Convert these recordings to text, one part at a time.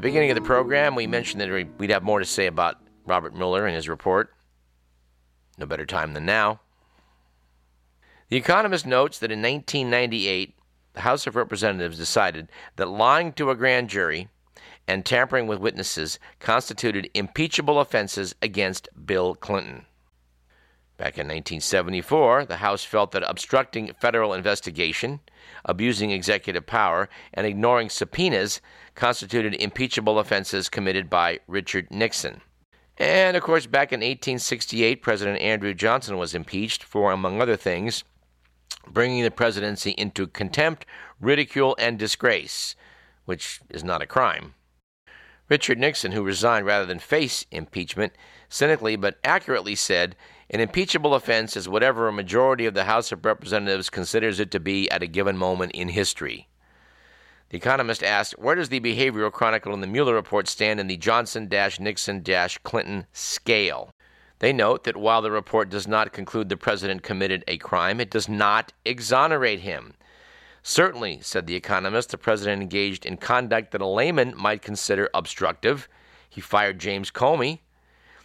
the beginning of the program, we mentioned that we'd have more to say about Robert Mueller and his report. No better time than now. The Economist notes that in 1998, the House of Representatives decided that lying to a grand jury and tampering with witnesses constituted impeachable offenses against Bill Clinton. Back in 1974, the House felt that obstructing federal investigation, abusing executive power, and ignoring subpoenas constituted impeachable offenses committed by Richard Nixon. And, of course, back in 1868, President Andrew Johnson was impeached for, among other things, bringing the presidency into contempt, ridicule, and disgrace, which is not a crime. Richard Nixon, who resigned rather than face impeachment, cynically but accurately said, "An impeachable offense is whatever a majority of the House of Representatives considers it to be at a given moment in history." The Economist asked, where does the behavioral chronicle in the Mueller report stand in the Johnson-Nixon-Clinton scale? They note that while the report does not conclude the president committed a crime, it does not exonerate him. Certainly, said the Economist, the president engaged in conduct that a layman might consider obstructive. He fired James Comey.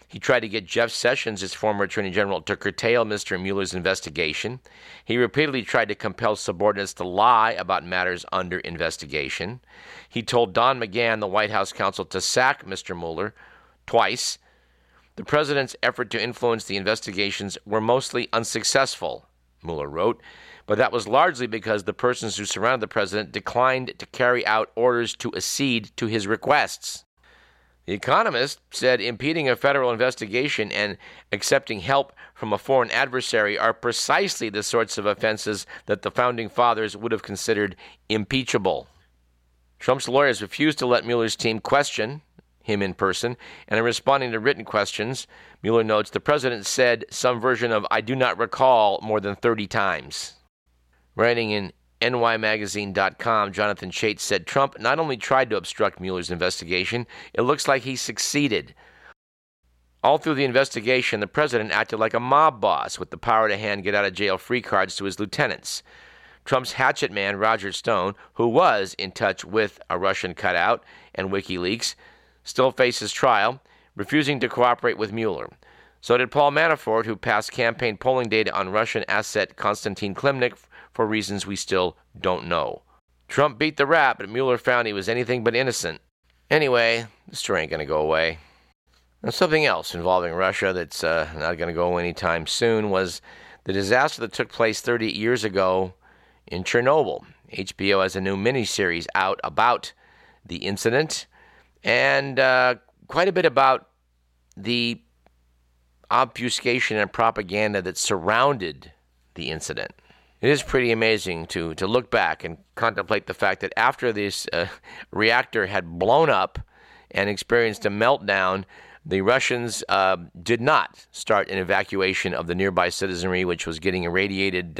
He tried to get Jeff Sessions, his former attorney general, to curtail Mr. Mueller's investigation. He repeatedly tried to compel subordinates to lie about matters under investigation. He told Don McGahn, the White House counsel, to sack Mr. Mueller twice. The president's effort to influence the investigations were mostly unsuccessful, Mueller wrote, but that was largely because the persons who surrounded the president declined to carry out orders to accede to his requests. The Economist said impeding a federal investigation and accepting help from a foreign adversary are precisely the sorts of offenses that the Founding Fathers would have considered impeachable. Trump's lawyers refused to let Mueller's team question him in person, and in responding to written questions, Mueller notes the president said some version of "I do not recall" more than 30 times. Writing in nymagazine.com, Jonathan Chait said Trump not only tried to obstruct Mueller's investigation, it looks like he succeeded. All through the investigation, the president acted like a mob boss with the power to hand get-out-of-jail-free cards to his lieutenants. Trump's hatchet man, Roger Stone, who was in touch with a Russian cutout and WikiLeaks, still faces trial, refusing to cooperate with Mueller. So did Paul Manafort, who passed campaign polling data on Russian asset Konstantin Klimnik for reasons we still don't know. Trump beat the rap, but Mueller found he was anything but innocent. Anyway, the story ain't going to go away. Now, something else involving Russia that's not going to go away anytime soon was the disaster that took place 30 years ago in Chernobyl. HBO has a new miniseries out about the incident and quite a bit about the obfuscation and propaganda that surrounded the incident. It is pretty amazing to look back and contemplate the fact that after this reactor had blown up and experienced a meltdown, the Russians did not start an evacuation of the nearby citizenry, which was getting irradiated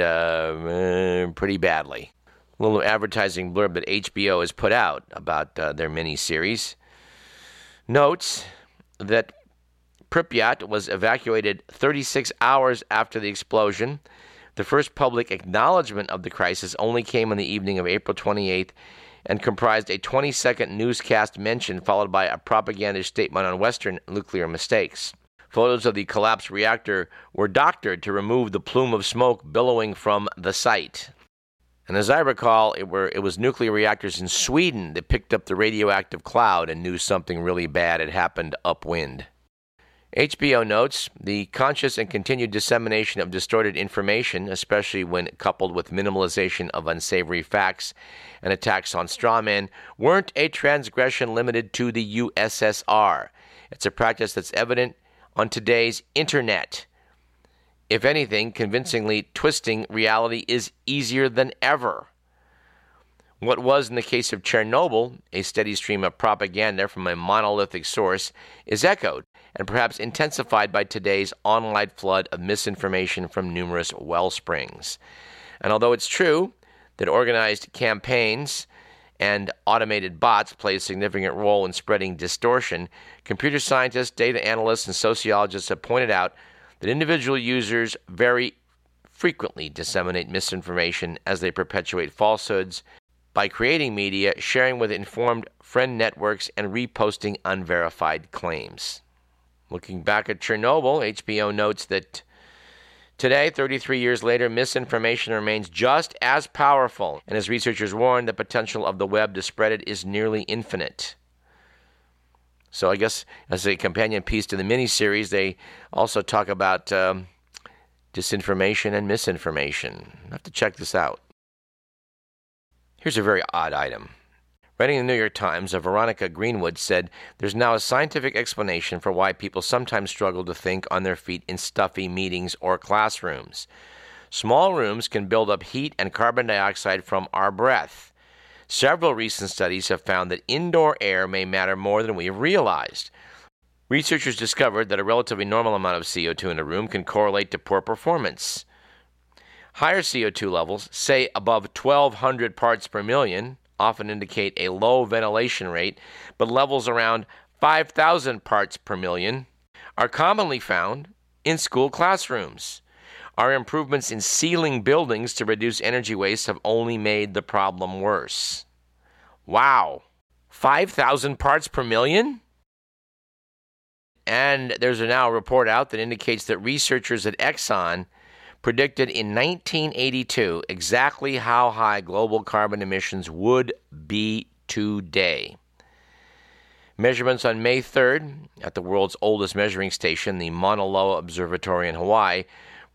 pretty badly. A little advertising blurb that HBO has put out about their miniseries notes that Pripyat was evacuated 36 hours after the explosion. The first public acknowledgement of the crisis only came on the evening of April 28th and comprised a 20-second newscast mention followed by a propagandist statement on Western nuclear mistakes. Photos of the collapsed reactor were doctored to remove the plume of smoke billowing from the site. And as I recall, it was nuclear reactors in Sweden that picked up the radioactive cloud and knew something really bad had happened upwind. HBO notes the conscious and continued dissemination of distorted information, especially when coupled with minimalization of unsavory facts and attacks on straw men, weren't a transgression limited to the USSR. It's a practice that's evident on today's internet. If anything, convincingly twisting reality is easier than ever. What was, in the case of Chernobyl, a steady stream of propaganda from a monolithic source, is echoed and perhaps intensified by today's online flood of misinformation from numerous wellsprings. And although it's true that organized campaigns and automated bots play a significant role in spreading distortion, computer scientists, data analysts, and sociologists have pointed out that individual users very frequently disseminate misinformation as they perpetuate falsehoods by creating media, sharing with informed friend networks, and reposting unverified claims. Looking back at Chernobyl, HBO notes that today, 33 years later, misinformation remains just as powerful, and as researchers warn, the potential of the web to spread it is nearly infinite. So I guess as a companion piece to the miniseries, they also talk about disinformation and misinformation. I'll have to check this out. Here's a very odd item. Writing in the New York Times, Veronica Greenwood said, "There's now a scientific explanation for why people sometimes struggle to think on their feet in stuffy meetings or classrooms. Small rooms can build up heat and carbon dioxide from our breath. Several recent studies have found that indoor air may matter more than we have realized. Researchers discovered that a relatively normal amount of CO2 in a room can correlate to poor performance. Higher CO2 levels, say above 1,200 parts per million, often indicate a low ventilation rate, but levels around 5,000 parts per million are commonly found in school classrooms. Our improvements in sealing buildings to reduce energy waste have only made the problem worse." Wow. 5,000 parts per million? And there's now a report out that indicates that researchers at Exxon predicted in 1982 exactly how high global carbon emissions would be today. Measurements on May 3rd at the world's oldest measuring station, the Mauna Loa Observatory in Hawaii,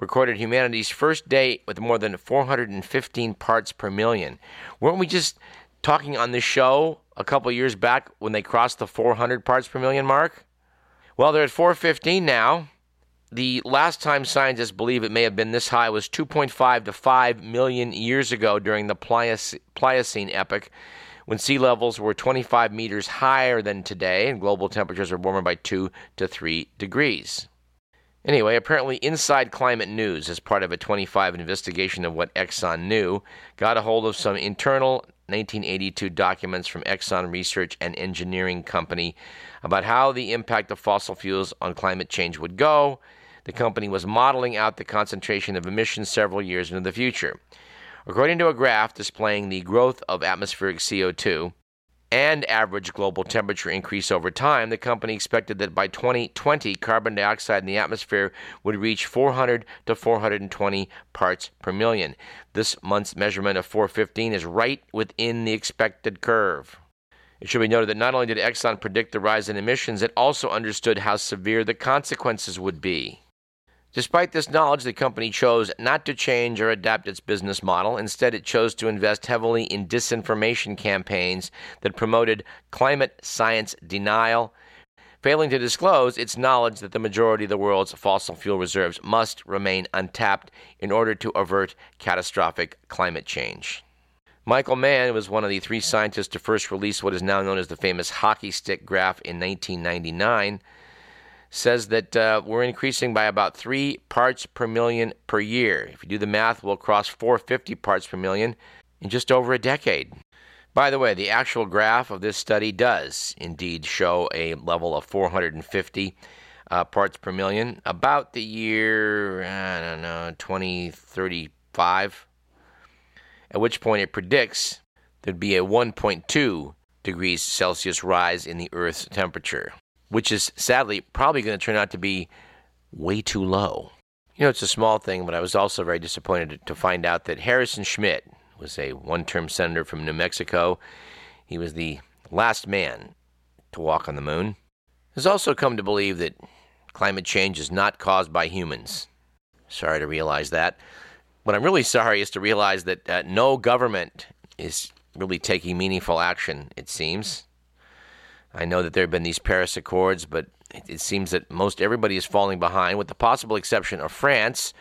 recorded humanity's first day with more than 415 parts per million. Weren't we just talking on this show a couple of years back when they crossed the 400 parts per million mark? Well, they're at 415 now. The last time scientists believe it may have been this high was 2.5 to 5 million years ago during the Pliocene epoch, when sea levels were 25 meters higher than today and global temperatures were warmer by 2 to 3 degrees. Anyway, apparently Inside Climate News, as part of a 25 investigation of what Exxon knew, got a hold of some internal 1982 documents from Exxon Research and Engineering Company about how the impact of fossil fuels on climate change would go. The company was modeling out the concentration of emissions several years into the future. According to a graph displaying the growth of atmospheric CO2 and average global temperature increase over time, the company expected that by 2020, carbon dioxide in the atmosphere would reach 400 to 420 parts per million. This month's measurement of 415 is right within the expected curve. It should be noted that not only did Exxon predict the rise in emissions, it also understood how severe the consequences would be. Despite this knowledge, the company chose not to change or adapt its business model. Instead, it chose to invest heavily in disinformation campaigns that promoted climate science denial, failing to disclose its knowledge that the majority of the world's fossil fuel reserves must remain untapped in order to avert catastrophic climate change. Michael Mann was one of the three scientists to first release what is now known as the famous hockey stick graph in 1999. Says that we're increasing by about 3 parts per million per year. If you do the math, we'll cross 450 parts per million in just over a decade. By the way, the actual graph of this study does indeed show a level of 450 parts per million about the year, 2035, at which point it predicts there'd be a 1.2 degrees Celsius rise in the Earth's temperature, which is sadly probably going to turn out to be way too low. You know, it's a small thing, but I was also very disappointed to find out that Harrison Schmidt was a one-term senator from New Mexico. He was the last man to walk on the moon. Has also come to believe that climate change is not caused by humans. Sorry to realize that. What I'm really sorry is to realize that no government is really taking meaningful action, it seems. I know that there have been these Paris Accords, but it seems that most everybody is falling behind, with the possible exception of France,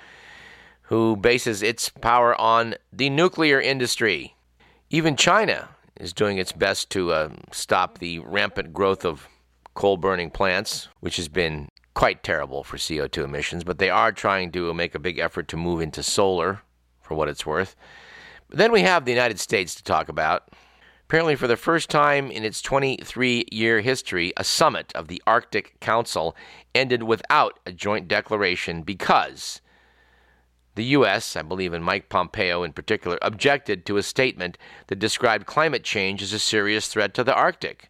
who bases its power on the nuclear industry. Even China is doing its best to stop the rampant growth of coal-burning plants, which has been quite terrible for CO2 emissions, but they are trying to make a big effort to move into solar, for what it's worth. But then we have the United States to talk about. Apparently, for the first time in its 23-year history, a summit of the Arctic Council ended without a joint declaration because The U.S., I believe in Mike Pompeo in particular, objected to a statement that described climate change as a serious threat to the Arctic.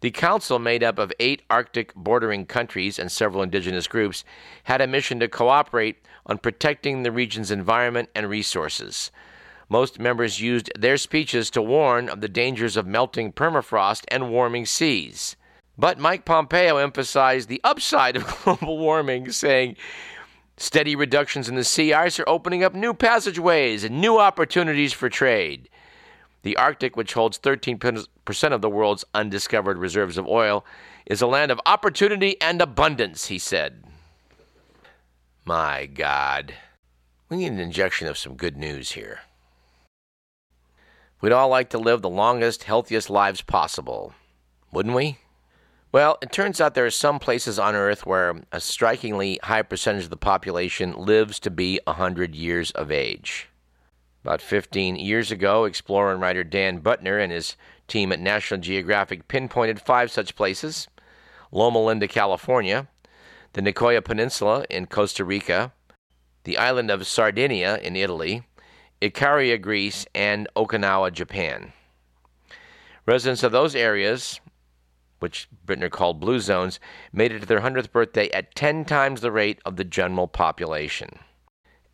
The Council, made up of 8 Arctic bordering countries and several indigenous groups, had a mission to cooperate on protecting the region's environment and resources. Most members used their speeches to warn of the dangers of melting permafrost and warming seas. But Mike Pompeo emphasized the upside of global warming, saying, "Steady reductions in the sea ice are opening up new passageways and new opportunities for trade." The Arctic, which holds 13% of the world's undiscovered reserves of oil, is a land of opportunity and abundance, he said. My God. We need an injection of some good news here. We'd all like to live the longest, healthiest lives possible, wouldn't we? Well, it turns out there are some places on Earth where a strikingly high percentage of the population lives to be 100 years of age. About 15 years ago, explorer and writer Dan Buettner and his team at National Geographic pinpointed 5 such places: Loma Linda, California, the Nicoya Peninsula in Costa Rica, the island of Sardinia in Italy, Icaria, Greece, and Okinawa, Japan. Residents of those areas, which Buettner called blue zones, made it to their 100th birthday at 10 times the rate of the general population.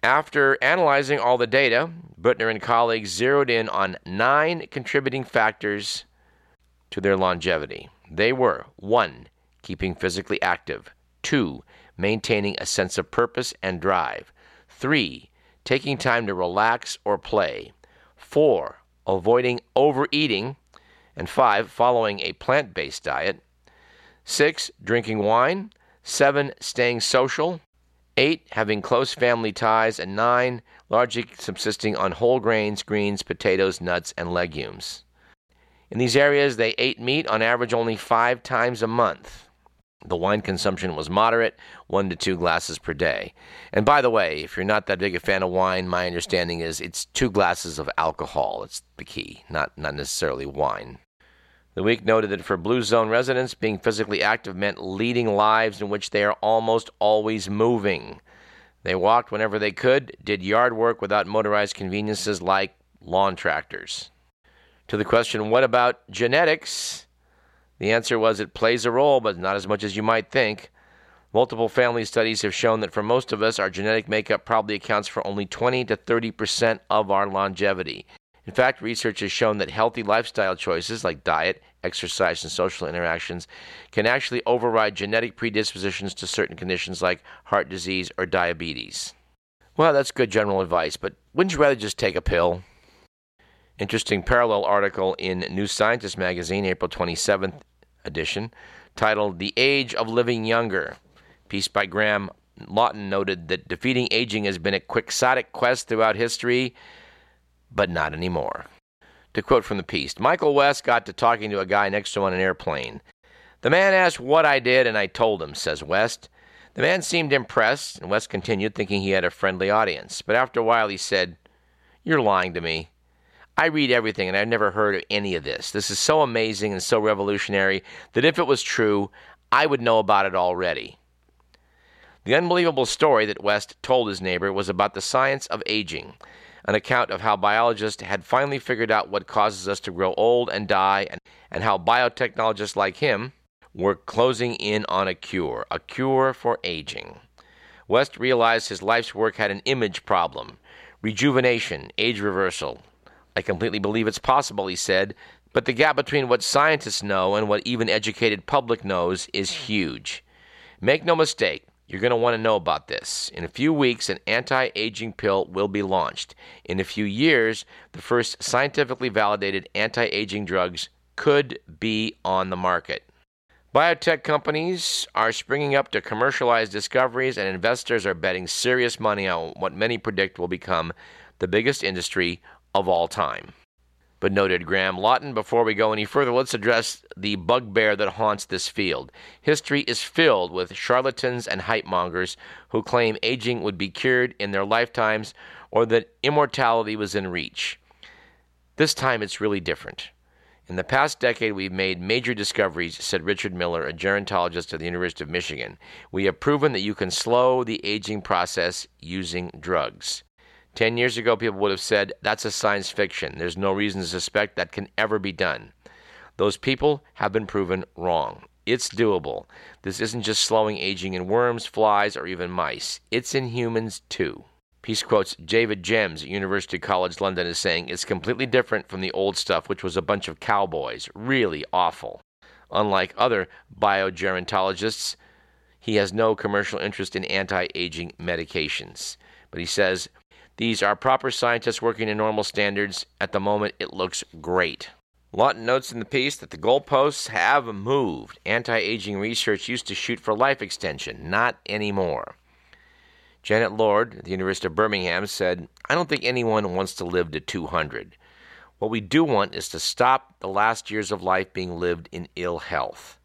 After analyzing all the data, Buettner and colleagues zeroed in on 9 contributing factors to their longevity. They were: 1, keeping physically active; 2, maintaining a sense of purpose and drive; 3, taking time to relax or play; 4, avoiding overeating; and 5, following a plant-based diet; 6, drinking wine; 7, staying social; 8, having close family ties; and 9, largely subsisting on whole grains, greens, potatoes, nuts, and legumes. In these areas, they ate meat on average only 5 times a month. The wine consumption was moderate, 1 to 2 glasses per day. And by the way, if you're not that big a fan of wine, my understanding is it's 2 glasses of alcohol. It's the key, not necessarily wine. The week noted that for Blue Zone residents, being physically active meant leading lives in which they are almost always moving. They walked whenever they could, did yard work without motorized conveniences like lawn tractors. To the question, what about genetics? The answer was it plays a role, but not as much as you might think. Multiple family studies have shown that for most of us, our genetic makeup probably accounts for only 20% to 30% of our longevity. In fact, research has shown that healthy lifestyle choices like diet, exercise, and social interactions can actually override genetic predispositions to certain conditions like heart disease or diabetes. Well, that's good general advice, but wouldn't you rather just take a pill? Interesting parallel article in New Scientist magazine, April 27th edition, titled "The Age of Living Younger." A piece by Graham Lawton noted that defeating aging has been a quixotic quest throughout history, but not anymore. To quote from the piece, Michael West got to talking to a guy next to him on an airplane. "The man asked what I did, and I told him," says West. The man seemed impressed, and West continued, thinking he had a friendly audience. But after a while he said, "You're lying to me. I read everything, and I've never heard of any of this. This is so amazing and so revolutionary that if it was true, I would know about it already." The unbelievable story that West told his neighbor was about the science of aging, an account of how biologists had finally figured out what causes us to grow old and die, and how biotechnologists like him were closing in on a cure for aging. West realized his life's work had an image problem: rejuvenation, age reversal. "I completely believe it's possible," he said, "but the gap between what scientists know and what even educated public knows is huge. Make no mistake, you're going to want to know about this. In a few weeks, an anti-aging pill will be launched. In a few years, the first scientifically validated anti-aging drugs could be on the market." Biotech companies are springing up to commercialize discoveries, and investors are betting serious money on what many predict will become the biggest industry of all time. But noted Graham Lawton, before we go any further, let's address the bugbear that haunts this field. History is filled with charlatans and hypemongers who claim aging would be cured in their lifetimes or that immortality was in reach. This time it's really different. "In the past decade, we've made major discoveries," said Richard Miller, a gerontologist at the University of Michigan. "We have proven that you can slow the aging process using drugs. 10 years ago, people would have said, that's a science fiction. There's no reason to suspect that can ever be done. Those people have been proven wrong. It's doable. This isn't just slowing aging in worms, flies, or even mice. It's in humans, too. Peace quotes David James at University College London as saying, it's completely different from the old stuff, which was a bunch of cowboys. Really awful. Unlike other biogerontologists, he has no commercial interest in anti-aging medications. But he says, these are proper scientists working to normal standards. At the moment, it looks great. Lawton notes in the piece that the goalposts have moved. Anti-aging research used to shoot for life extension. Not anymore. Janet Lord at the University of Birmingham said, I don't think anyone wants to live to 200. What we do want is to stop the last years of life being lived in ill health.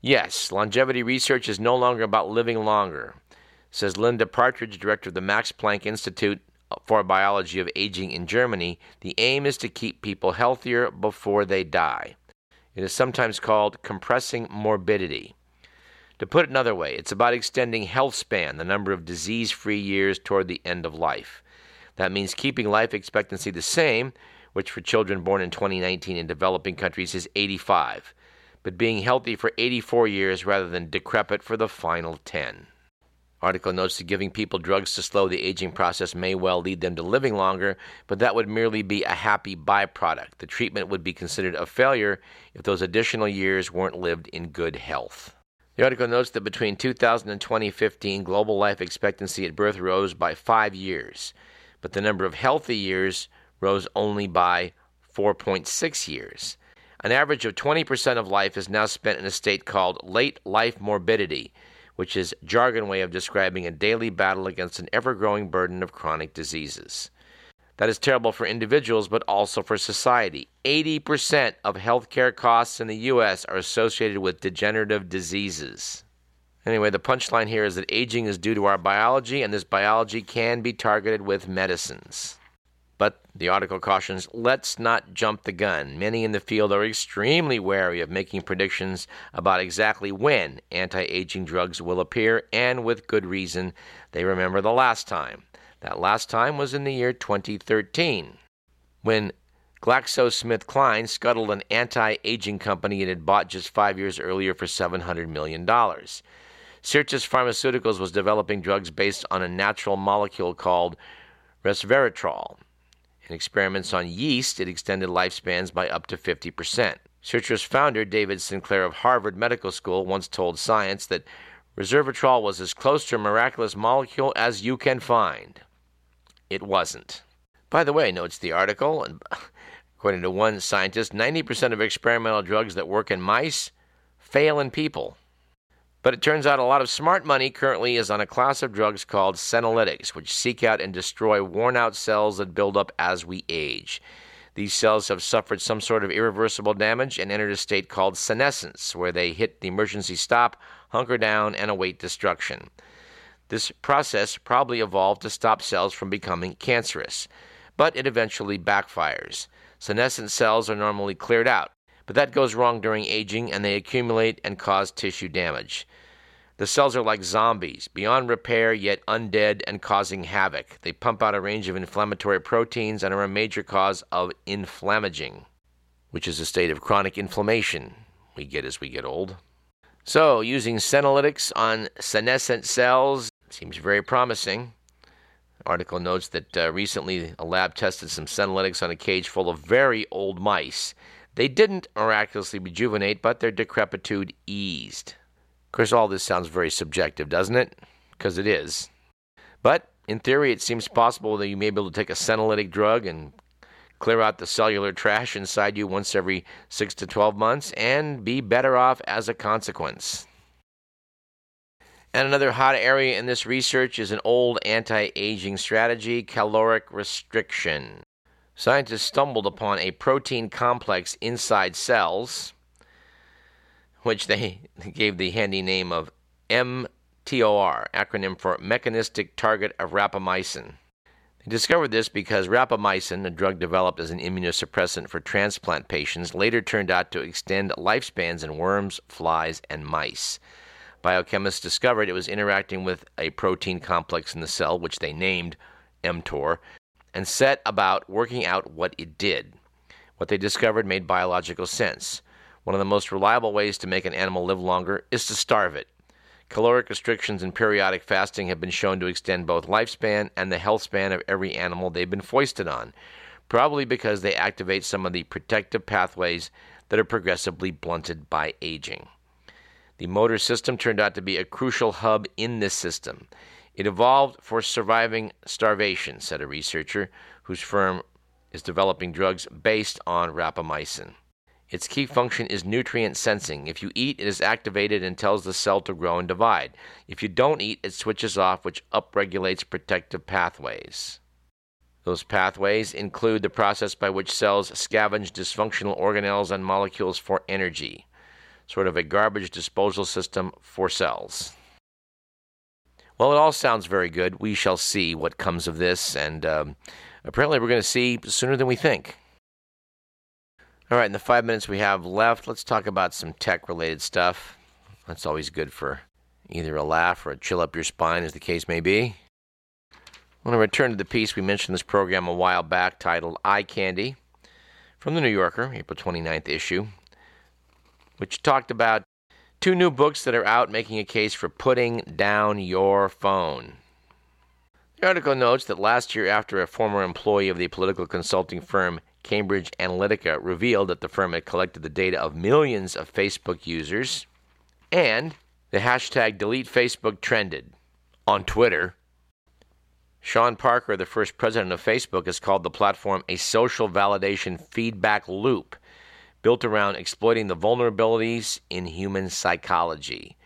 Yes, longevity research is no longer about living longer, says Linda Partridge, director of the Max Planck Institute for Biology of Aging in Germany. The aim is to keep people healthier before they die. It is sometimes called compressing morbidity. To put it another way, it's about extending health span, the number of disease-free years toward the end of life. That means keeping life expectancy the same, which for children born in 2019 in developing countries is 85, but being healthy for 84 years rather than decrepit for the final 10. Article notes that giving people drugs to slow the aging process may well lead them to living longer, but that would merely be a happy byproduct. The treatment would be considered a failure if those additional years weren't lived in good health. The article notes that between 2000 and 2015, global life expectancy at birth rose by 5 years, but the number of healthy years rose only by 4.6 years. An average of 20% of life is now spent in a state called late life morbidity, which is a jargon way of describing a daily battle against an ever-growing burden of chronic diseases. That is terrible for individuals, but also for society. 80% of healthcare costs in the U.S. are associated with degenerative diseases. Anyway, the punchline here is that aging is due to our biology, and this biology can be targeted with medicines. But, the article cautions, let's not jump the gun. Many in the field are extremely wary of making predictions about exactly when anti-aging drugs will appear, and with good reason. They remember the last time. That last time was in the year 2013, when GlaxoSmithKline scuttled an anti-aging company it had bought just 5 years earlier for $700 million. Syrtis Pharmaceuticals was developing drugs based on a natural molecule called resveratrol. In experiments on yeast, it extended lifespans by up to 50%. Syrtis founder David Sinclair of Harvard Medical School once told Science that resveratrol was as close to a miraculous molecule as you can find. It wasn't. By the way, notes the article, and according to one scientist, 90% of experimental drugs that work in mice fail in people. But it turns out a lot of smart money currently is on a class of drugs called senolytics, which seek out and destroy worn-out cells that build up as we age. These cells have suffered some sort of irreversible damage and entered a state called senescence, where they hit the emergency stop, hunker down, and await destruction. This process probably evolved to stop cells from becoming cancerous, but it eventually backfires. Senescent cells are normally cleared out, but that goes wrong during aging, and they accumulate and cause tissue damage. The cells are like zombies, beyond repair yet undead and causing havoc. They pump out a range of inflammatory proteins and are a major cause of inflammaging, which is a state of chronic inflammation we get as we get old. So, using senolytics on senescent cells seems very promising. The article notes that recently a lab tested some senolytics on a cage full of very old mice. They didn't miraculously rejuvenate, but their decrepitude eased. Of course, all this sounds very subjective, doesn't it? Because it is. But, in theory, it seems possible that you may be able to take a senolytic drug and clear out the cellular trash inside you once every 6 to 12 months and be better off as a consequence. And another hot area in this research is an old anti-aging strategy, caloric restriction. Scientists stumbled upon a protein complex inside cells, which they gave the handy name of MTOR, acronym for Mechanistic Target of Rapamycin. They discovered this because rapamycin, a drug developed as an immunosuppressant for transplant patients, later turned out to extend lifespans in worms, flies, and mice. Biochemists discovered it was interacting with a protein complex in the cell, which they named mTOR, and set about working out what it did. What they discovered made biological sense. One of the most reliable ways to make an animal live longer is to starve it. Caloric restrictions and periodic fasting have been shown to extend both lifespan and the health span of every animal they've been foisted on, probably because they activate some of the protective pathways that are progressively blunted by aging. The motor system turned out to be a crucial hub in this system. It evolved for surviving starvation, said a researcher whose firm is developing drugs based on rapamycin. Its key function is nutrient sensing. If you eat, it is activated and tells the cell to grow and divide. If you don't eat, it switches off, which upregulates protective pathways. Those pathways include the process by which cells scavenge dysfunctional organelles and molecules for energy, sort of a garbage disposal system for cells. Well, it all sounds very good. We shall see what comes of this, and apparently we're going to see sooner than we think. All right, in the 5 minutes we have left, let's talk about some tech-related stuff. That's always good for either a laugh or a chill up your spine, as the case may be. I want to return to the piece we mentioned in this program a while back titled Eye Candy from The New Yorker, April 29th issue, which talked about two new books that are out making a case for putting down your phone. The article notes that last year, after a former employee of the political consulting firm Cambridge Analytica revealed that the firm had collected the data of millions of Facebook users, and the hashtag delete Facebook trended on Twitter. Sean Parker, the first president of Facebook, has called the platform a social validation feedback loop built around exploiting the vulnerabilities in human psychology.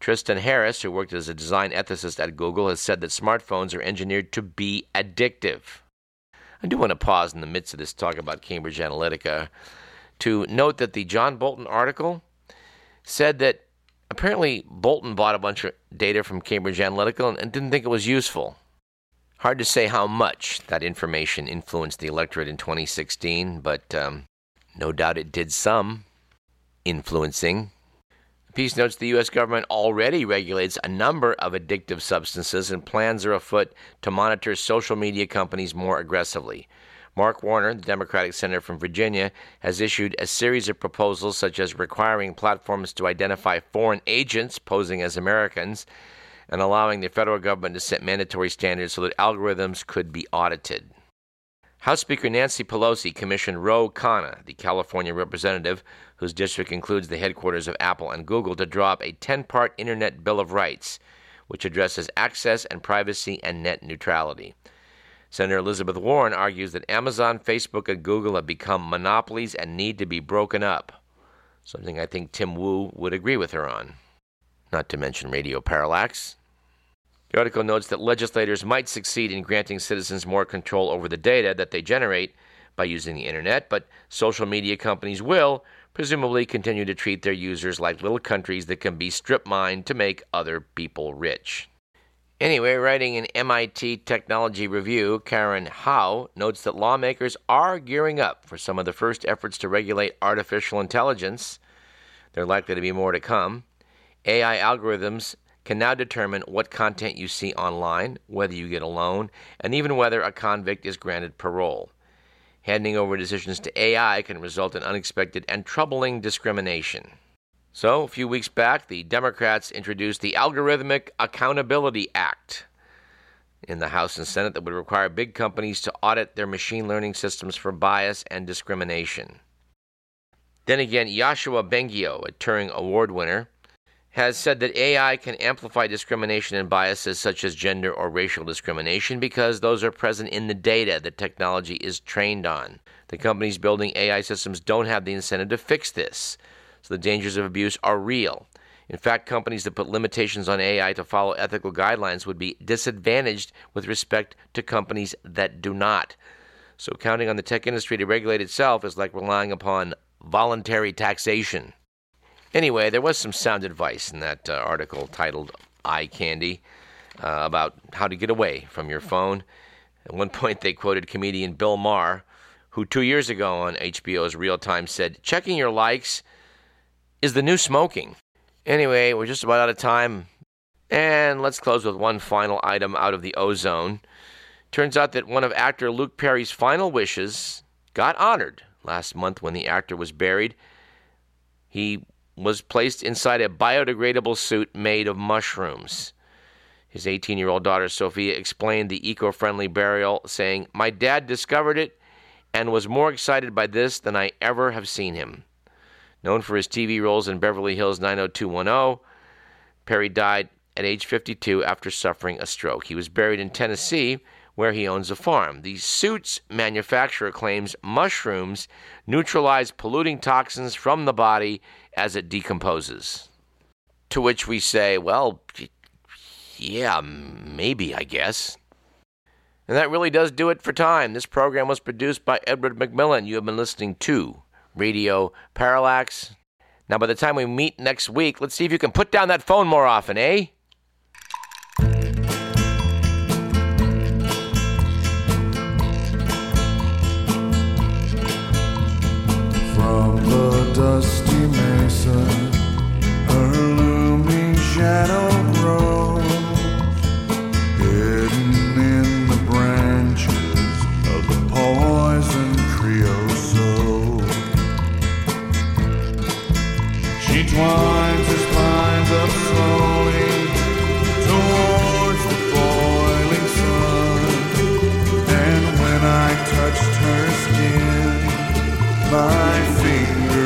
Tristan Harris, who worked as a design ethicist at Google, has said that smartphones are engineered to be addictive. I do want to pause in the midst of this talk about Cambridge Analytica to note that the John Bolton article said that apparently Bolton bought a bunch of data from Cambridge Analytica and didn't think it was useful. Hard to say how much that information influenced the electorate in 2016, but no doubt it did some influencing. The piece notes the U.S. government already regulates a number of addictive substances, and plans are afoot to monitor social media companies more aggressively. Mark Warner, the Democratic senator from Virginia, has issued a series of proposals such as requiring platforms to identify foreign agents posing as Americans and allowing the federal government to set mandatory standards so that algorithms could be audited. House Speaker Nancy Pelosi commissioned Ro Khanna, the California representative whose district includes the headquarters of Apple and Google, to draw up a 10-part Internet Bill of Rights, which addresses access and privacy and net neutrality. Senator Elizabeth Warren argues that Amazon, Facebook, and Google have become monopolies and need to be broken up, something I think Tim Wu would agree with her on, not to mention Radio Parallax. The article notes that legislators might succeed in granting citizens more control over the data that they generate by using the Internet, but social media companies will presumably continue to treat their users like little countries that can be strip-mined to make other people rich. Anyway, writing in MIT Technology Review, Karen Howe notes that lawmakers are gearing up for some of the first efforts to regulate artificial intelligence. There are likely to be more to come. AI algorithms can now determine what content you see online, whether you get a loan, and even whether a convict is granted parole. Handing over decisions to AI can result in unexpected and troubling discrimination. So, a few weeks back, the Democrats introduced the Algorithmic Accountability Act in the House and Senate that would require big companies to audit their machine learning systems for bias and discrimination. Then again, Yoshua Bengio, a Turing Award winner, has said that AI can amplify discrimination and biases such as gender or racial discrimination because those are present in the data that technology is trained on. The companies building AI systems don't have the incentive to fix this, so the dangers of abuse are real. In fact, companies that put limitations on AI to follow ethical guidelines would be disadvantaged with respect to companies that do not. So counting on the tech industry to regulate itself is like relying upon voluntary taxation. Anyway, there was some sound advice in that article titled Eye Candy about how to get away from your phone. At one point, they quoted comedian Bill Maher, who 2 years ago on HBO's Real Time said, "Checking your likes is the new smoking." Anyway, we're just about out of time. And let's close with one final item out of the ozone. Turns out that one of actor Luke Perry's final wishes got honored last month when the actor was buried. He was placed inside a biodegradable suit made of mushrooms. His 18-year-old daughter, Sophia, explained the eco-friendly burial, saying, "My dad discovered it and was more excited by this than I ever have seen him." Known for his TV roles in Beverly Hills 90210, Perry died at age 52 after suffering a stroke. He was buried in Tennessee, where he owns a farm. The suit's manufacturer claims mushrooms neutralize polluting toxins from the body as it decomposes. To which we say, well, yeah, maybe, I guess. And that really does do it for time. This program was produced by Edward McMillan. You have been listening to Radio Parallax. Now, by the time we meet next week, let's see if you can put down that phone more often, eh? From the dusty mesa, her looming shadow grows, hidden in the branches of the poison creosote. She twines her spines up slowly towards the boiling sun, and when I touched her skin, my finger